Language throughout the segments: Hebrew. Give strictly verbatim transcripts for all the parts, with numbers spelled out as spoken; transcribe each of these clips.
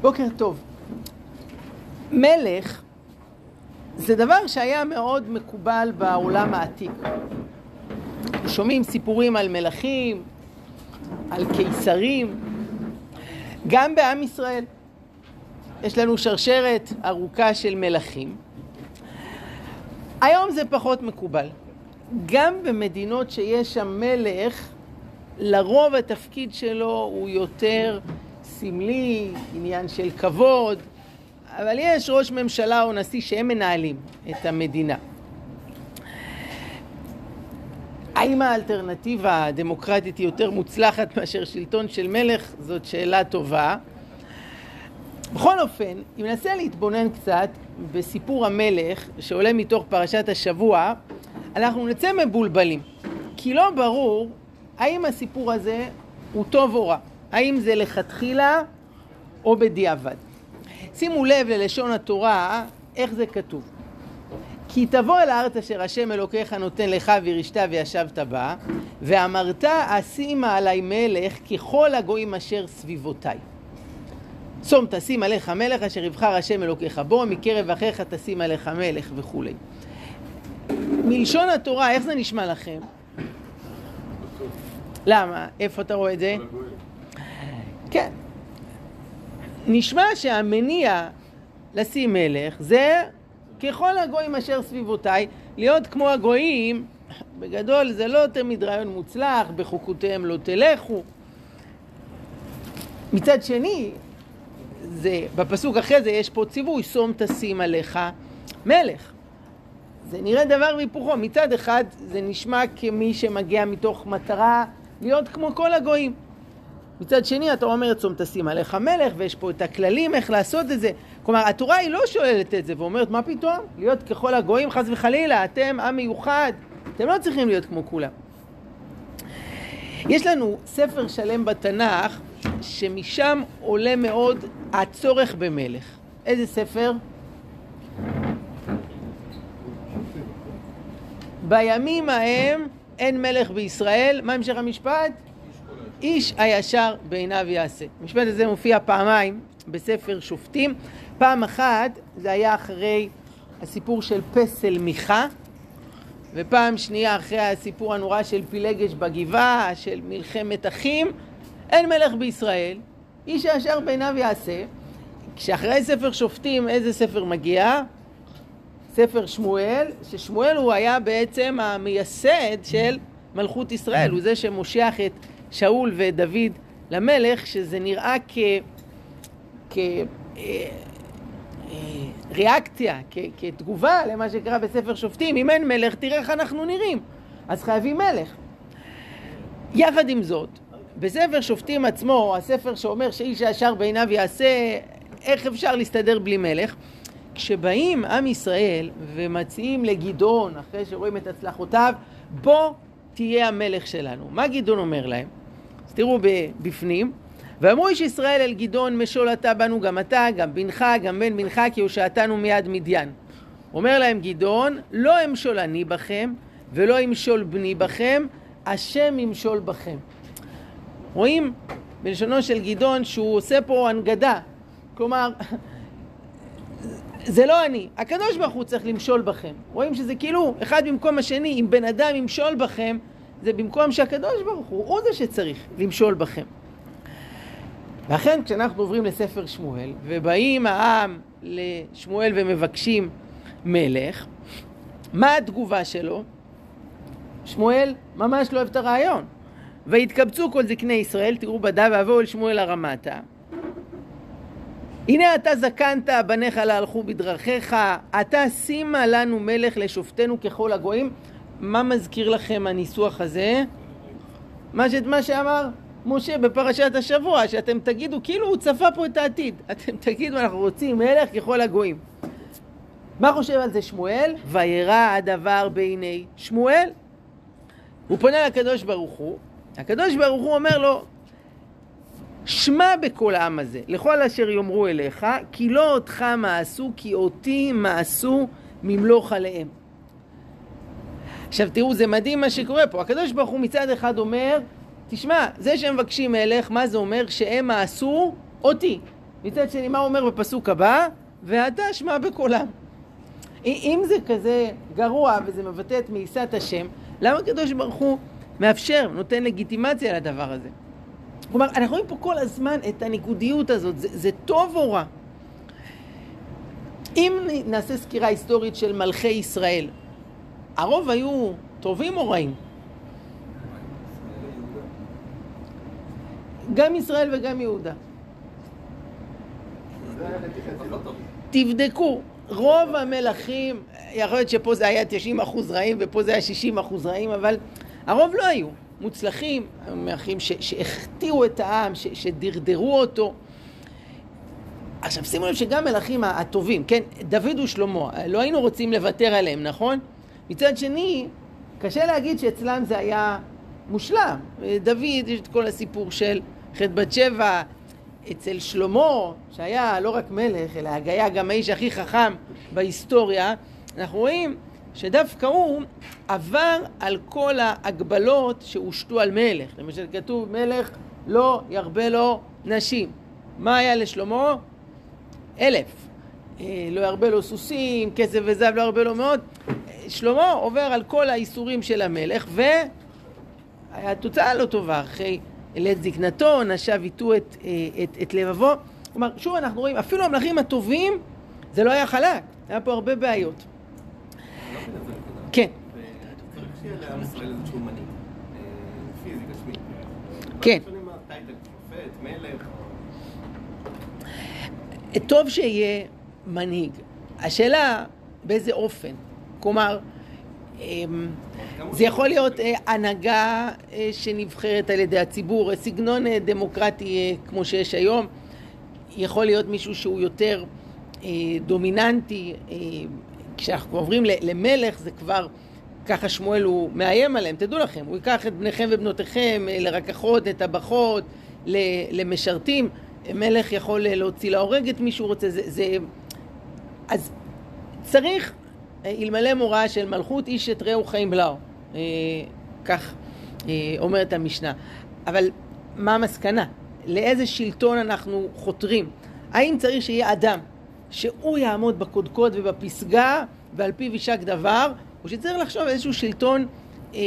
בוקר טוב. מלך זה דבר שהיה מאוד מקובל בעולם העתיק. שומעים סיפורים על מלכים, על קיסרים, גם בעם ישראל. יש לנו שרשרת ארוכה של מלכים. היום זה פחות מקובל. גם במדינות שיש שם מלך, לרוב התפקיד שלו הוא יותר סמלי, עניין של כבוד, אבל יש ראש ממשלה או נשיא שהם מנהלים את המדינה. האם האלטרנטיבה הדמוקרטית היא יותר מוצלחת מאשר שלטון של מלך? זאת שאלה טובה. בכל אופן, אם ננסה להתבונן קצת בסיפור המלך שעולה מתוך פרשת השבוע, אנחנו נצא מבולבלים, כי לא ברור האם הסיפור הזה הוא טוב או רע, האם זה לכתחילה או בדיעבד. שימו לב ללשון התורה, איך זה כתוב. כי תבוא אל הארץ אשר השם אלוקיך נותן לך וירשת וישבת בה, ואמרת אשימה עלי מלך ככל הגויים אשר סביבותיי. צום תשים עליך מלך אשר יבחר השם אלוקיך בו, מקרב אחיך תשים עליך מלך וכו'. מלשון התורה, איך זה נשמע לכם? למה? איפה אתה רואה את זה? כן. נשמע שהמניע לשים מלך זה ככל הגויים אשר סביבותיי. להיות כמו הגויים, בגדול זה לא תמיד רעיון מוצלח, בחוקותיהם לא תלכו. מצד שני, זה, בפסוק אחרי זה יש פה ציווי, שום תשים עליך מלך. זה נראה דבר מהיפוכו. מצד אחד זה נשמע כמי שמגיע מתוך מטרה להיות כמו כל הגויים. מצד שני אתה אומר שום תשים עליך מלך, ויש פה את הכללים איך לעשות את זה. כלומר, התורה היא לא שוללת את זה ואומרת מה פתאום? להיות ככל הגויים, חס וחלילה, אתם עם מיוחד, אתם לא צריכים להיות כמו כולם. יש לנו ספר שלם בתנ"ך שמשם עולה מאוד הצורך במלך. איזה ספר? בימים ההם אין מלך בישראל. מה המשך המשפט? איש הישר בעיניו יעשה. המשפט הזה מופיע פעמיים בספר שופטים. פעם אחת זה היה אחרי הסיפור של פסל מיכה, ופעם שנייה אחרי הסיפור הנורא של פילגש בגבעה, של מלחמת אחים. אין מלך בישראל, איש הישר בעיניו יעשה. כשאחרי ספר שופטים איזה ספר מגיע? ספר שמואל, ששמואל הוא היה בעצם המייסד של מלכות ישראל, הוא זה שמושך את שאול ודוד למלך, שזה נראה כ... כ... ריאקציה, כ... כתגובה למה שקרה בספר שופטים. אם אין מלך, תראה איך אנחנו נראים, אז חייבים מלך. יחד עם זאת, בספר שופטים עצמו, הספר שאומר שאיש הישר בעיניו יעשה, איך אפשר להסתדר בלי מלך? כשבאים עם ישראל ומציעים לגדעון, אחרי שרואים את הצלחותיו, בוא תהיה המלך שלנו. מה גדעון אומר להם? אז תראו בפנים. ואמרו איש ישראל אל גדעון, משולתה בנו גם אתה, גם בנך, גם בן בנך, כי הושעתנו מיד מדיין. אומר להם גדעון, לא אמשול אני בכם, ולא אמשול בני בכם, השם ימשול בכם. רואים בלשונו של גדעון שהוא עושה פה הנגדה. כלומר, זה לא אני, הקדוש ברוך הוא צריך למשול בכם. רואים שזה כאילו אחד במקום השני. אם בן אדם ימשול בכם, זה במקום שהקדוש ברוך הוא הוא זה שצריך למשול בכם. ואכן כשאנחנו עוברים לספר שמואל ובאים העם לשמואל ומבקשים מלך, מה התגובה שלו? שמואל ממש לא אוהב את הרעיון. והתקבצו כל זקני ישראל, תראו בדף, והבואו אל שמואל הרמתה. הנה אתה זקנת, בניך לא הלכו בדרכיך, אתה שימה לנו מלך לשופטנו ככל הגויים. מה מזכיר לכם הניסוח הזה? מה, ש... מה שאמר משה בפרשת השבוע, שאתם תגידו, כאילו הוא צפה פה את העתיד. אתם תגידו, אנחנו רוצים מלך ככל הגויים. מה חושב על זה שמואל? וירא הדבר בעיני שמואל. הוא פונה לקדוש ברוך הוא. הקדוש ברוך הוא אומר לו, שמע בכל העם הזה, לכל אשר יאמרו אליך, כי לא אותך מעשו, כי אותי מעשו ממלוך עליהם. עכשיו תראו, זה מדהים מה שקורה פה. הקדוש ברוך הוא מצד אחד אומר, תשמע, זה שהם מבקשים מלך, מה זה אומר? שהם מעשו אותי. מצד שני, מה הוא אומר בפסוק הבא? ואתה שמע בקולם. אם זה כזה גרוע וזה מבטא את מעיסת השם, למה הקדוש ברוך הוא מאפשר, נותן לגיטימציה לדבר הזה? כלומר, אנחנו רואים פה כל הזמן את הניגודיות הזאת, זה, זה טוב או רע? אם נעשה סקירה היסטורית של מלכי ישראל, הרוב היו טובים או רעים? גם ישראל וגם יהודה. תבדקו, רוב המלכים, יכול להיות שפה זה היה תשעים אחוז רעים ופה זה היה שישים אחוז רעים, אבל הרוב לא היו מוצלחים, היו מלכים ש- שהחטיאו את העם, ש- שדרדרו אותו. עכשיו שימו לב שגם מלכים הטובים, כן, דוד ושלמה, לא היינו רוצים לוותר עליהם, נכון? מצד שני, קשה להגיד שאצלם זה היה מושלם. דוד, יש את כל הסיפור של חטא בת שבע, אצל שלמה, שהיה לא רק מלך, אלא היה גם האיש הכי חכם בהיסטוריה, אנחנו רואים שדווקא הוא עבר על כל ההגבלות שהושתו על מלך. למשל כתוב, מלך לא ירבה לו נשים. מה היה לשלמה? אלף. לא ירבה לו סוסים, כסף וזהב לא ירבה לו מאוד. שלמה עובר על כל האיסורים של המלך, והתוצאה לא טובה. אחרי לעת זקנתו, נשב איתו את, את, את לבבו. כלומר, שוב אנחנו רואים, אפילו המלכים הטובים, זה לא היה חלק. היה פה הרבה בעיות. כן. צריך שיהיה לעם ישראל איזשהו מנהיג, פיזי, גשמי. כן. טייטל, שופט, מלך. טוב שיהיה מנהיג. השאלה באיזה אופן. כלומר, זה יכול להיות הנהגה שנבחרת על ידי הציבור, סגנון דמוקרטי כמו שיש היום, יכול להיות מישהו שהוא יותר דומיננטי. כשאנחנו עוברים למלך זה כבר, ככה שמואל הוא מאיים עליהם, תדעו לכם, הוא ייקח את בניכם ובנותיכם, לרקחות, לטבחות, למשרתים, מלך יכול להוציא להורג את מי שהוא רוצה, זה, זה... אז צריך אלמלא מוראה של מלכות, איש את רעהו חיים בלעו, אה, כך אה, אומרת המשנה. אבל מה המסקנה? לאיזה שלטון אנחנו חותרים? האם צריך שיהיה אדם שהוא יעמוד בקודקוד ובפסגה ועל פיו יישק דבר, או שצריך לחשוב איזשהו שלטון אה,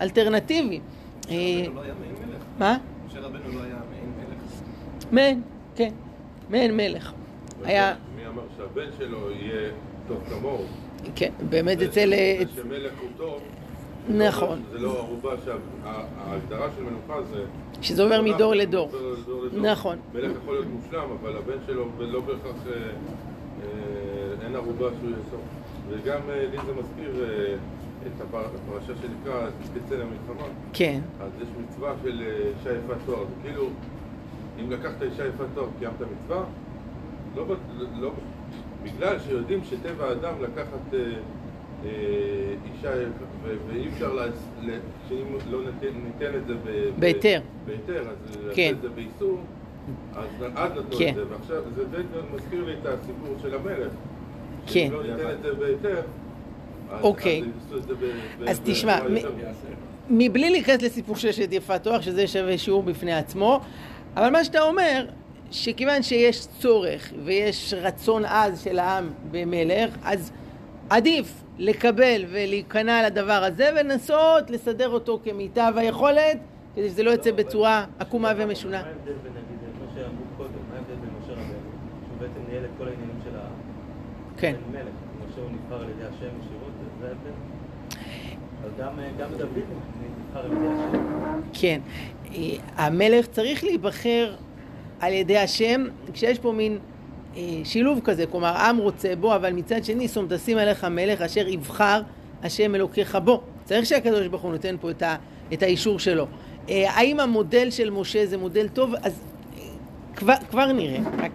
אלטרנטיבי? אה, שרבנו לא היה מעין מלך. מה? שרבנו לא היה מעין מלך. מעין, כן. מעין מלך. היה... מי אמר שהבן שלו יהיה טוב כמוהו? כן, באמת אצל... שמלך הוא טוב. נכון. זה לא ערובה שההגדרה של מלוכה זה... שזה עובר מדור לדור. נכון. מלך יכול להיות מושלם, אבל הבן שלו לא בהכרח אין ערובה שהוא יסוף. וגם לי זה מזכיר את הפרשה שנקרא בצל המלחמה. כן. אז יש מצווה של אישה יפה תואר. כאילו, אם לקחת אישה יפה תואר, קיימת מצווה, לא... בגלל שיודעים שטבע האדם לקחת אה, אה, אישה ו- ואי אפשר לה... שאם לא ניתן, ניתן את זה ב- ביתר. ביתר, אז כן. את זה באיסור, אז עד נתנו כן. את זה. ועכשיו זה די מזכיר לי את הסיפור של המלך. כן. אם לא ניתן את זה ביתר, אז, אוקיי. אז יפסו את זה ב... אז ב- תשמע, מ- מבלי להיכנס לסיפור של שת יפה תואר, שזה שווה שיעור בפני עצמו, אבל מה שאתה אומר, שכיוון שיש צורך ויש רצון עז של העם במלך, אז עדיף לקבל ולהיכנע לדבר הזה ולנסות לסדר אותו כמיטב היכולת, כדי שזה לא יצא בצורה עקומה ומשונה. מה ההבדל בין, נגיד, מה שאמרו קודם, מה ההבדל בין משה רבנו, שהוא בעצם ניהל את כל העניינים של המלך, משה הוא נבחר על ידי השם ישירות, זה ההבדל? אבל גם דוד נבחר על ידי השם. כן, המלך צריך להיבחר על ידי השם, כשיש פה מין אה, שילוב כזה, כלומר, עם רוצה בו, אבל מצד שני, סומטסים עליך מלך אשר יבחר השם אלוקיך בו. צריך שהקדוש ברוך הוא נותן פה את, ה, את האישור שלו. אה, האם המודל של משה זה מודל טוב? אז אה, כבר, כבר נראה. רק,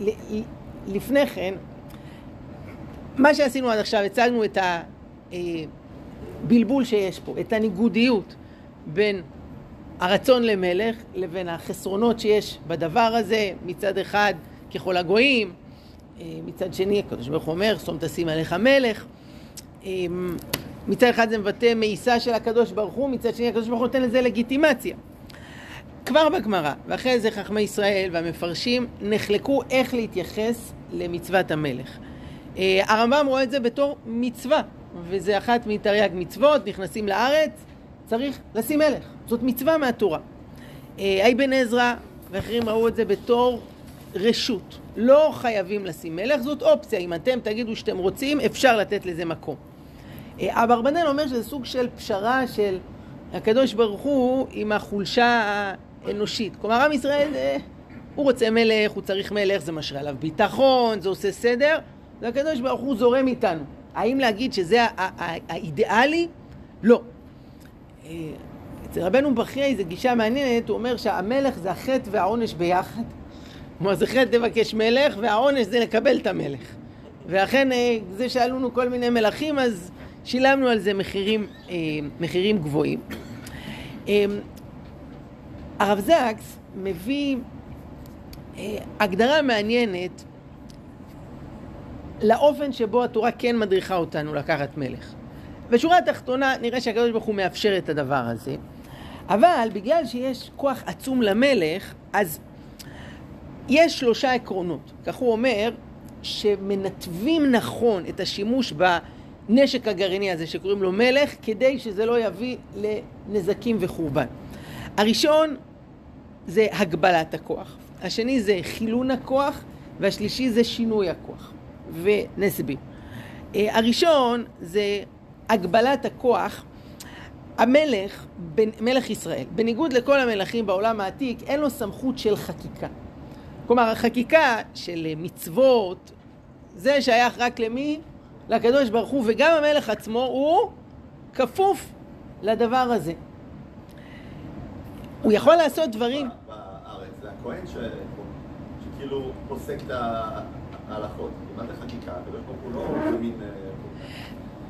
ל, ל, לפני כן, מה שעשינו עד עכשיו, הצגנו את הבלבול שיש פה, את הניגודיות בין הרצון למלך לבין החסרונות שיש בדבר הזה, מצד אחד ככל הגויים, מצד שני הקדוש ברוך הוא אומר שום תשים עליך מלך, מצד אחד זה מבטא מאיסה של הקדוש ברוך הוא, מצד שני הקדוש ברוך הוא נותן לזה לגיטימציה. כבר בגמרא, ואחרי זה חכמי ישראל והמפרשים נחלקו איך להתייחס למצוות המלך. הרמב"ם רואה את זה בתור מצווה, וזה אחת מתרי"ג מצוות, נכנסים לארץ, צריך לשים מלך. זאת מצווה מהתורה. אבן עזרא ואחרים ראו את זה בתור רשות. לא חייבים לשים מלך, זאת אופציה. אם אתם תגידו שאתם רוצים, אפשר לתת לזה מקום. אברבנאל אומר שזה סוג של פשרה של הקדוש ברוך הוא עם החולשה האנושית. כלומר, עם ישראל, הוא רוצה מלך, הוא צריך מלך, זה משרה עליו ביטחון, זה עושה סדר. והקדוש ברוך הוא זורם איתנו. האם להגיד שזה האידיאלי? לא. אצל רבנו בחיי זו גישה מעניינת, הוא אומר שהמלך זה החטא והעונש ביחד. כלומר, זה חטא לבקש מלך, והעונש זה לקבל את המלך. ואכן, זה שאלונו כל מיני מלכים, אז שילמנו על זה מחירים, מחירים גבוהים. הרב זקס מביא הגדרה מעניינת לאופן שבו התורה כן מדריכה אותנו לקחת מלך. בשורה התחתונה נראה שהקדוש ברוך הוא מאפשר את הדבר הזה, אבל בגלל שיש כוח עצום למלך, אז יש שלושה עקרונות, כך הוא אומר, שמנתבים נכון את השימוש בנשק הגרעיני הזה שקוראים לו מלך, כדי שזה לא יביא לנזקים וחורבן. הראשון זה הגבלת הכוח, השני זה חילון הכוח, והשלישי זה שינוי הכוח. ונסביר. הראשון זה הגבלת הכוח. המלך, מלך ישראל, בניגוד לכל המלכים בעולם העתיק, אין לו סמכות של חקיקה. כלומר, החקיקה של מצוות, זה שייך רק למי? לקדוש ברוך הוא, וגם המלך עצמו הוא כפוף לדבר הזה. הוא יכול לעשות דברים. בארץ, זה הכהן שכאילו פוסק את ההלכות, כמעט החקיקה, הקדוש ברוך הוא לא מבין.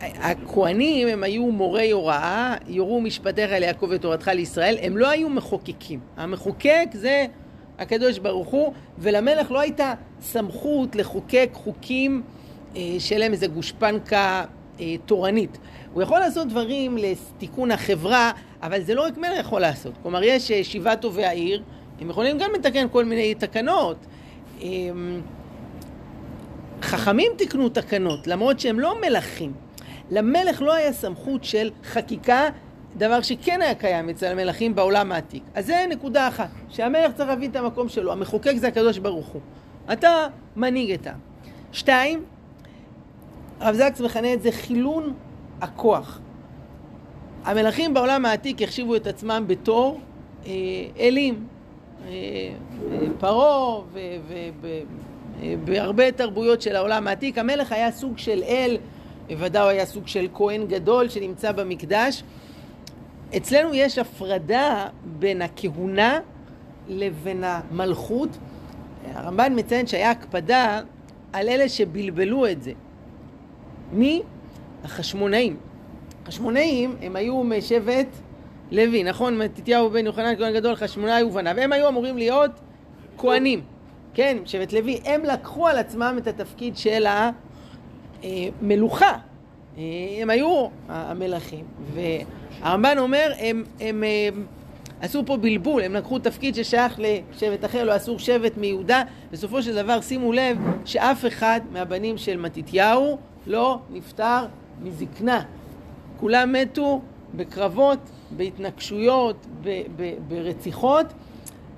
הכהנים הם היו מורי הוראה, יורו משפטיך אל יעקב ותורתך לישראל, הם לא היו מחוקקים. המחוקק זה הקדוש ברוך הוא, ולמלך לא הייתה סמכות לחוקק חוקים שלהם איזה גושפנקה תורנית. הוא יכול לעשות דברים לתיקון החברה, אבל זה לא רק מלך יכול לעשות. כלומר, יש שבעה טובי העיר, הם יכולים גם לתקן כל מיני תקנות. חכמים תקנו תקנות, למרות שהם לא מלכים. למלך לא היה סמכות של חקיקה, דבר שכן היה קיים אצל המלכים בעולם העתיק. אז זה נקודה אחת, שהמלך צריך להביא את המקום שלו, המחוקק זה הקדוש ברוך הוא. אתה מנהיג את העם. שתיים, הרב זקס מכנה את זה חילון הכוח. המלכים בעולם העתיק יחשיבו את עצמם בתור אה, אלים, אה, אה, פרעה ו... ו, ו בהרבה תרבויות של העולם העתיק, המלך היה סוג של אל, בוודאי היה סוג של כהן גדול שנמצא במקדש. אצלנו יש הפרדה בין הכהונה לבין המלכות. הרמב"ן מציין שהיה הקפדה על אלה שבלבלו את זה. מי? החשמונאים. החשמונאים הם היו משבט לוי, נכון? מתתיהו בן יוחנן כהן גדול, חשמונאי ובניו. הם היו אמורים להיות כהנים. כן, שבט לוי, הם לקחו על עצמם את התפקיד של המלוכה. הם היו המלכים. והרמב"ן אומר, הם, הם, הם עשו פה בלבול, הם לקחו תפקיד ששייך לשבט אחר, לא אסור שבט מיהודה. בסופו של דבר, שימו לב שאף אחד מהבנים של מתתיהו לא נפטר מזקנה. כולם מתו בקרבות, בהתנגשויות, ב, ב, ברציחות.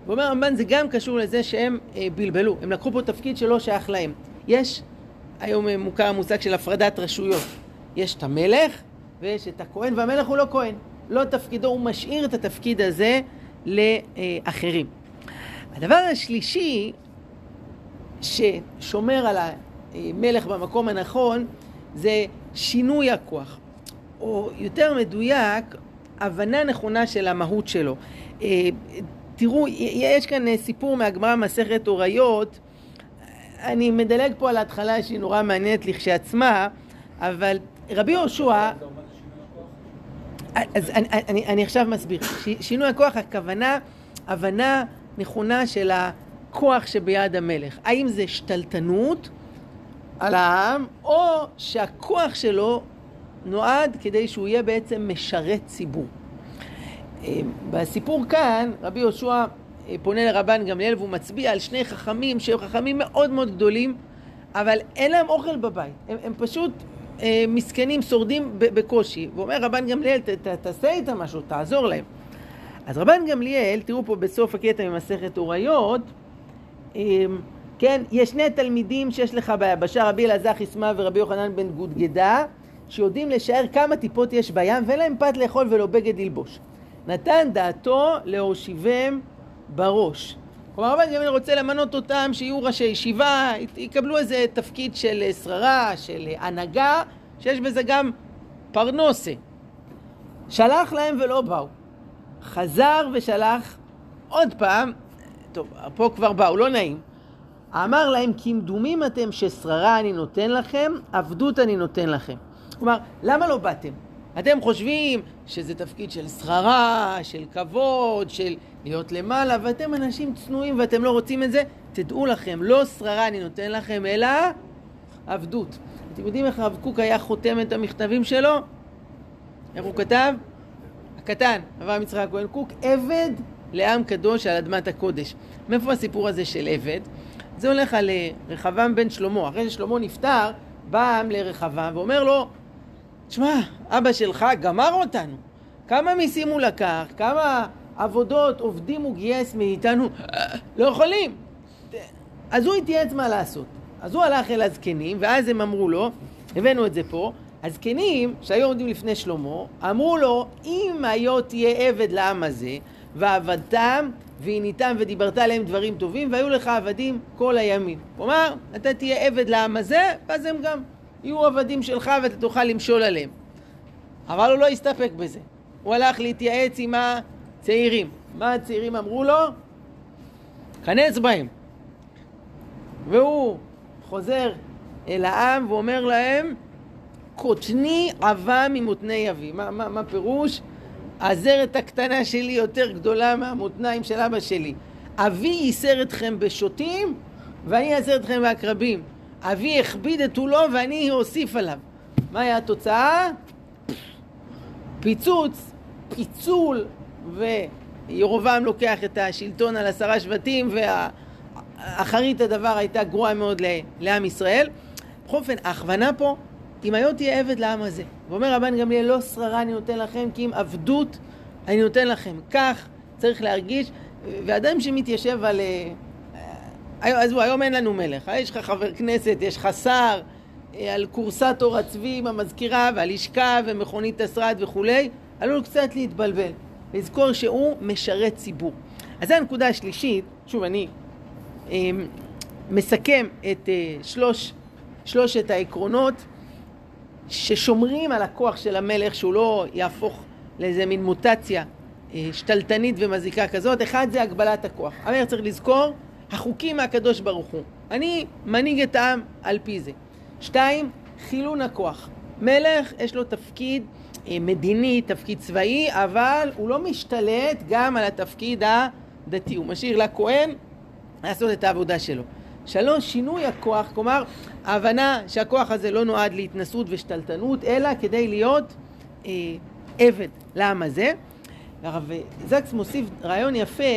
ואומר הרמב"ן, זה גם קשור לזה שהם בלבלו, הם לקחו פה תפקיד שלא שייך להם. יש, היום מוכר המושג של הפרדת רשויות, יש את המלך ויש את הכהן, והמלך הוא לא כהן, לא תפקידו, הוא משאיר את התפקיד הזה לאחרים. הדבר השלישי ששומר על המלך במקום הנכון זה שינוי הכוח, או יותר מדויק, הבנה נכונה של המהות שלו. תראו, יש כאן סיפור מהגמרא מסכת הוריות, אני מדלג פה על ההתחלה שהיא נורא מעניינת לכשעצמה, אבל רבי יהושע, אז אני, אני, אני עכשיו מסביר, שינוי הכוח הכוונה, הבנה נכונה של הכוח שביד המלך, האם זה שתלטנות על העם, או שהכוח שלו נועד כדי שהוא יהיה בעצם משרת ציבור. בסיפור כאן רבי יהושע פונה לרבן גמליאל והוא מצביע על שני חכמים שהם חכמים מאוד מאוד גדולים, אבל אין להם אוכל בבית, הם, הם פשוט אה, מסכנים, שורדים בקושי, ואומר רבן גמליאל ת, ת, תעשה איתם משהו, תעזור להם. אז רבן גמליאל, תראו פה בסוף הקטע ממסכת אוריות, אה, כן, יש שני תלמידים שיש לך ביבשה, רבי אלעזר חיסמא ורבי יוחנן בן גודגדה, שיודעים לשער כמה טיפות יש בים ואין להם פת לאכול ולא בגד ללבוש. נתן דעתו להושיבם בראש. כלומר, רבן גמליאל רוצה למנות אותם שיהיו ראשי ישיבה, יקבלו איזה תפקיד של שררה, של הנהגה, שיש בזה גם פרנסה. שלח להם ולא באו. חזר ושלח עוד פעם, טוב, פה כבר באו, לא נעים. אמר להם, כי אם דומים אתם ששררה אני נותן לכם, עבדות אני נותן לכם. כלומר, למה לא באתם? אתם חושבים שזה תפקיד של שררה, של כבוד, של להיות למעלה, ואתם אנשים צנועים ואתם לא רוצים את זה, תדעו לכם, לא שררה אני נותן לכם, אלא עבדות. אתם יודעים איך הרב קוק היה חותם את המכתבים שלו? איך הוא כתב? הקטן, אברהם יצחק הכהן קוק, עבד לעם קדוש על אדמת הקודש. מאיפה הסיפור הזה של עבד? זה הולך על רחבעם בן שלמה. אחרי ששלמה נפטר, בא עם לרחבעם ואומר לו, תשמע, אבא שלך גמר אותנו. כמה מיסים הוא לקח, כמה עבודות, עובדים הוא גייס מאיתנו, לא יכולים. אז הוא התייעץ מה לעשות. אז הוא הלך אל הזקנים, ואז הם אמרו לו, הבאנו את זה פה, הזקנים שהיו עומדים לפני שלמה, אמרו לו, אם היו תהיה עבד לעם הזה, ועבדתם, ועיניתם ודיברת עליהם דברים טובים, והיו לך עבדים כל הימים. כלומר, אתה תהיה עבד לעם הזה, ואז הם גם יהיו עבדים שלך ואתה תוכל למשול עליהם. אבל הוא לא הסתפק בזה. הוא הלך להתייעץ עם הצעירים. מה הצעירים אמרו לו? כנס בהם. והוא חוזר אל העם ואומר להם, קוטני עבה ממותני אבי. מה, מה, מה פירוש? הזרת הקטנה שלי יותר גדולה מהמותניים של אבא שלי. אבי ייסר אתכם בשוטים ואני אעשר אתכם בהקרבים. אבי הכביד את עולו ואני אוסיף עליו. מה היה התוצאה? פיצוץ, פיצול, וירובעם לוקח את השלטון על עשרה שבטים, ואחרית הדבר הייתה גרועה מאוד לעם ישראל. בכל אופן, ההכוונה פה, אם היום תהיה עבד לעם הזה. ואומר רבן גמליאל, לא שררה אני נותן לכם, כי אם עבדות אני נותן לכם. כך צריך להרגיש, ואדם שמתיישב על... אז הוא, היום אין לנו מלך, יש לך חבר כנסת, יש לך שר, על קורסת אור הצבי עם המזכירה והלשכה ומכונית הסרד וכו', עלול קצת להתבלבל, לזכור שהוא משרת ציבור. אז זו הנקודה השלישית, שוב אני אה, מסכם את אה, שלוש, שלושת העקרונות ששומרים על הכוח של המלך, שהוא לא יהפוך לאיזה מין מוטציה אה, שתלטנית ומזיקה כזאת. אחד זה הגבלת הכוח, המלך צריך לזכור, החוקים מהקדוש ברוך הוא. אני מנהיג את העם על פי זה. שתיים, חילון הכוח. מלך יש לו תפקיד מדיני, תפקיד צבאי, אבל הוא לא משתלט גם על התפקיד הדתי. הוא משאיר לכהן לעשות את העבודה שלו. שלוש, שינוי הכוח, כלומר, ההבנה שהכוח הזה לא נועד להתנסות ושתלטנות, אלא כדי להיות אה, עבד לעם הזה. הרב זקס מוסיף רעיון יפה,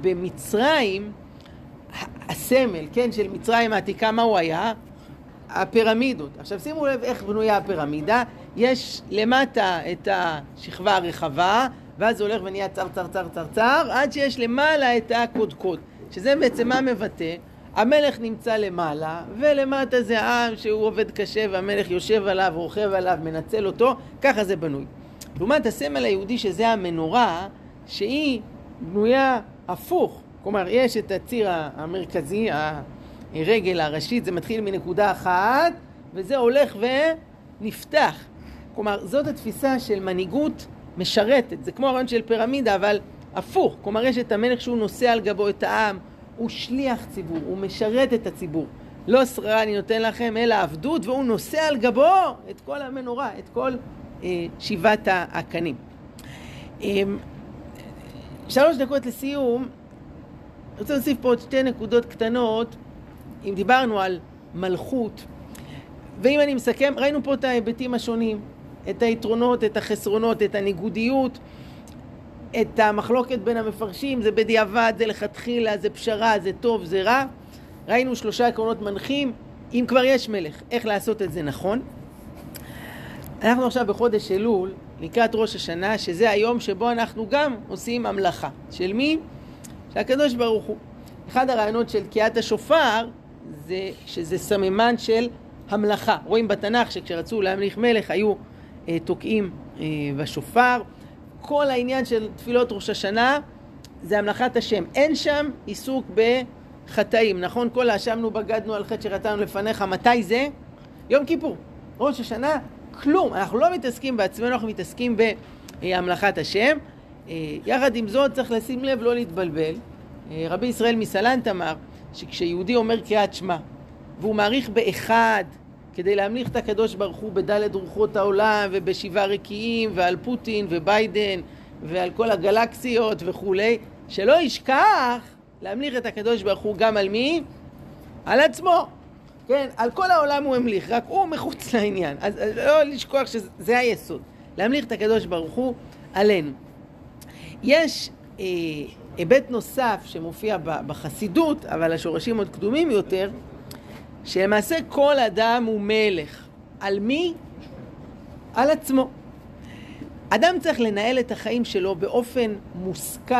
במצרים, הסמל, כן, של מצרים העתיקה, מה הוא היה? הפירמידות. עכשיו שימו לב איך בנויה הפירמידה. יש למטה את השכבה הרחבה, ואז זה הולך ונהיה צר צר צר צר צר, עד שיש למעלה את הקודקוד, שזה בעצם מה מבטא. המלך נמצא למעלה, ולמטה זה העם שהוא עובד קשה, והמלך יושב עליו, רוכב עליו, מנצל אותו, ככה זה בנוי. לעומת הסמל היהודי, שזה המנורה, שהיא בנויה הפוך. כלומר, יש את הציר המרכזי, הרגל הראשית, זה מתחיל מנקודה אחת, וזה הולך ונפתח. כלומר, זאת התפיסה של מנהיגות משרתת. זה כמו הרעיון של פירמידה, אבל הפוך. כלומר, יש את המלך שהוא נושא על גבו את העם, הוא שליח ציבור, הוא משרת את הציבור. לא שררה אני נותן לכם, אלא עבדות, והוא נושא על גבו את כל המנורה, את כל אה, שבעת הקנים. אה, שלוש דקות לסיום, אני רוצה להוסיף פה עוד שתי נקודות קטנות. אם דיברנו על מלכות, ואם אני מסכם, ראינו פה את ההיבטים השונים, את היתרונות, את החסרונות, את הניגודיות. את המחלוקת בין המפרשים, זה בדיעבד, זה לכתחילה, זה פשרה, זה טוב, זה רע. ראינו שלושה עקרונות מנחים, אם כבר יש מלך, איך לעשות את זה נכון. אנחנו עכשיו בחודש אלול, לקראת ראש השנה, שזה היום שבו אנחנו גם עושים המלאכה. של מי? של הקדוש ברוך הוא. אחד הרעיונות של תקיעת השופר, זה שזה סממן של המלאכה. רואים בתנ"ך שכשרצו להמליך מלך, היו אה, תוקעים אה, בשופר. כל העניין של תפילות ראש השנה, זה המלאכת השם. אין שם עיסוק בחטאים, נכון? כל האשמנו בגדנו על חטא שחטאנו לפניך. מתי זה? יום כיפור. ראש השנה, כלום. אנחנו לא מתעסקים בעצמנו, אנחנו מתעסקים בהמלאכת השם. יחד עם זאת צריך לשים לב, לא להתבלבל. רבי ישראל מסלנט אמר שכשיהודי אומר קריאת שמע, והוא מעריך באחד, כדי להמליך את הקדוש ברוך הוא בדלת רוחות העולם ובשבעה רקיעים ועל פוטין וביידן ועל כל הגלקסיות וכולי, שלא ישכח להמליך את הקדוש ברוך הוא גם על מי? על עצמו. כן, על כל העולם הוא המליך, רק הוא מחוץ לעניין. אז לא לשכוח שזה היסוד, להמליך את הקדוש ברוך הוא עלינו. יש אה, היבט נוסף שמופיע בחסידות, אבל השורשים עוד קדומים יותר, שלמעשה כל אדם הוא מלך. על מי? על עצמו. אדם צריך לנהל את החיים שלו באופן מושכל,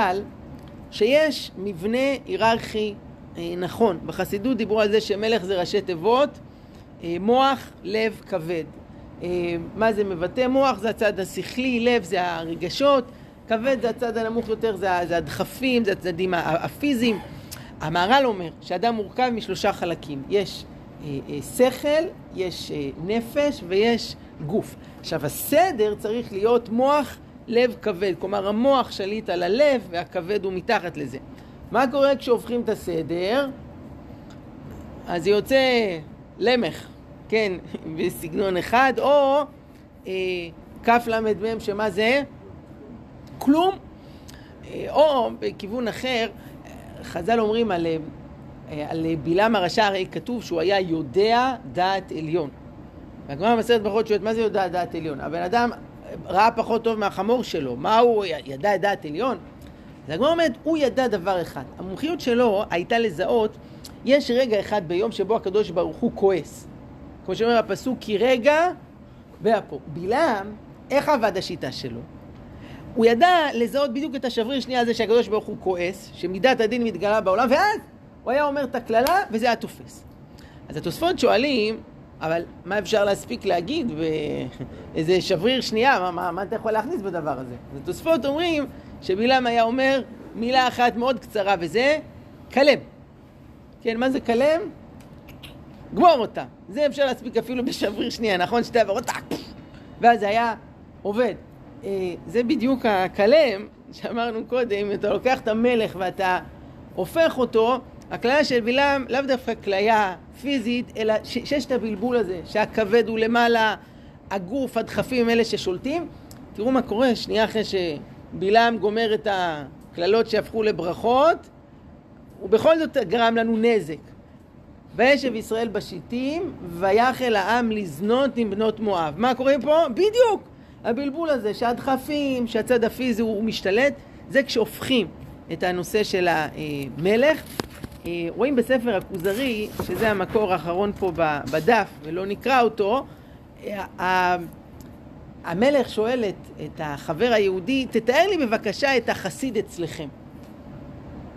שיש מבנה היררכי אה, נכון. בחסידות דיברו על זה שמלך זה ראשי תיבות, אה, מוח, לב, כבד. אה, מה זה מבטא? מוח זה הצד השכלי, לב זה הרגשות, כבד זה הצד הנמוך יותר, זה, זה הדחפים, זה הצדדים הפיזיים. המהר"ל אומר שאדם מורכב משלושה חלקים. יש אה, אה, שכל, יש אה, נפש ויש גוף. עכשיו הסדר צריך להיות מוח, לב, כבד. כלומר המוח שליט על הלב והכבד הוא מתחת לזה. מה קורה כשהופכים את הסדר? אז יוצא למח, כן, בסגנון אחד, או אה, כף למד מם שמה זה? כלום. אה, או בכיוון אחר, חז"ל אומרים על, על בלעם הרשע, הרי כתוב שהוא היה יודע דעת עליון. והגמרא במסכת ברכות שואלת, מה זה יודע דעת עליון? הבן אדם ראה פחות טוב מהחמור שלו, מה הוא ידע דעת עליון? אז הגמרא אומרת, הוא ידע דבר אחד. המומחיות שלו הייתה לזהות, יש רגע אחד ביום שבו הקדוש ברוך הוא כועס. כמו שאומר הפסוק, כי רגע באפו. בלעם, איך עבד השיטה שלו? הוא ידע לזהות בדיוק את השבריר שנייה הזה שהקדוש ברוך הוא כועס, שמידת הדין מתגלה בעולם, ואז הוא היה אומר את הכללה וזה היה תופס. אז התוספות שואלים, אבל מה אפשר להספיק להגיד באיזה שבריר שנייה? מה, מה, מה אתה יכול להכניס בדבר הזה? אז התוספות אומרים שבלעם היה אומר מילה אחת מאוד קצרה וזה כלם. כן, מה זה כלם? גמור אותה. זה אפשר להספיק אפילו בשבריר שנייה, נכון? שתי עברות, ואז זה היה עובד. זה בדיוק הכלם שאמרנו קודם, אם אתה לוקח את המלך ואתה הופך אותו, הכליה של בלעם לאו דווקא כליה פיזית, אלא שיש את הבלבול הזה, שהכבד הוא למעלה, הגוף, הדחפים אלה ששולטים. תראו מה קורה, שנייה אחרי שבלעם גומר את הכללות שהפכו לברכות, ובכל זאת גרם לנו נזק. וישב ישראל בשיטים, ויחל העם לזנות עם בנות מואב. מה קורה פה? בדיוק! הבלבול הזה שהדחפים, שהצד הפיזי הוא משתלט, זה כשהופכים את הנושא של המלך. רואים בספר הכוזרי, שזה המקור האחרון פה בדף ולא נקרא אותו, המלך שואל את החבר היהודי, תתאר לי בבקשה את החסיד אצלכם.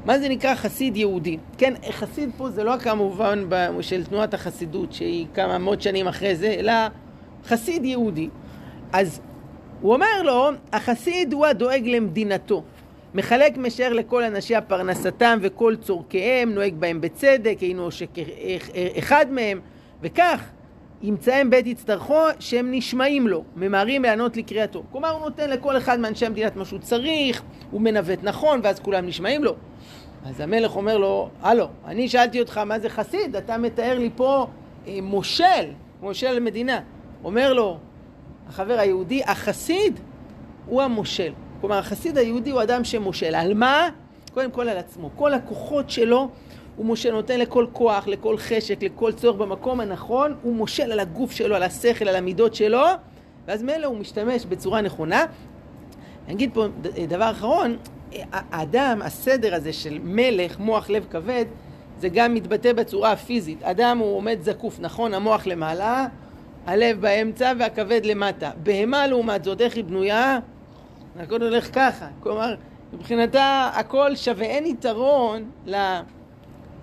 מה זה נקרא חסיד יהודי? כן, חסיד פה זה לא כמובן של תנועת החסידות שהיא כמה מאות שנים אחרי זה, אלא חסיד יהודי. אז הוא אומר לו, החסיד הוא הדואג למדינתו, מחלק משאר לכל אנשי הפרנסתם וכל צורכיהם, נוהג בהם בצדק, אינו שקר אחד מהם, וכך ימצאם בית יצטרכו שהם נשמעים לו, ממהרים לענות לקריאתו. כלומר הוא נותן לכל אחד מאנשי המדינת משהו צריך, הוא מנווט נכון, ואז כולם נשמעים לו. אז המלך אומר לו, הלו, אני שאלתי אותך מה זה חסיד, אתה מתאר לי פה אה, מושל, מושל מדינה. אומר לו, החבר היהודי, החסיד הוא המושל. כלומר, החסיד היהודי הוא אדם שמושל. על מה? קודם כל על עצמו. כל הכוחות שלו הוא מושל, נותן לכל כוח, לכל חשק, לכל צורך במקום הנכון. הוא מושל על הגוף שלו, על השכל, על המידות שלו, ואז מאלה הוא משתמש בצורה נכונה. אני אגיד פה דבר אחרון, האדם, הסדר הזה של מלך, מוח, לב כבד, זה גם מתבטא בצורה הפיזית. אדם הוא עומד זקוף, נכון, המוח למעלה, הלב באמצע והכבד למטה. בהמה לעומת זאת, איך היא בנויה? הכל הולך ככה. כלומר, מבחינתה הכל שווה, אין יתרון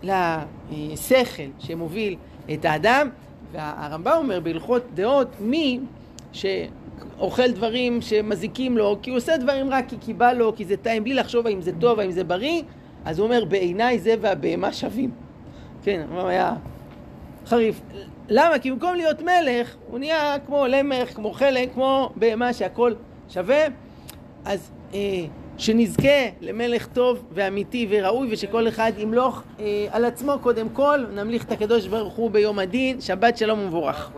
לשכל שמוביל את האדם. והרמב"ם אומר בהלכות דעות, מי שאוכל דברים שמזיקים לו, כי הוא עושה דברים רק כי קיבל לו, כי זה טעים, בלי לחשוב האם זה טוב, האם זה בריא, אז הוא אומר, בעיניי זה והבהמה שווים. כן, הוא היה חריף. למה? כי במקום להיות מלך, הוא נהיה כמו למח, כמו חלק, כמו בהמה שהכל שווה. אז אה, שנזכה למלך טוב ואמיתי וראוי, ושכל אחד ימלוך אה, על עצמו קודם כל. נמליך את הקדוש ברוך הוא ביום הדין. שבת שלום ומבורך.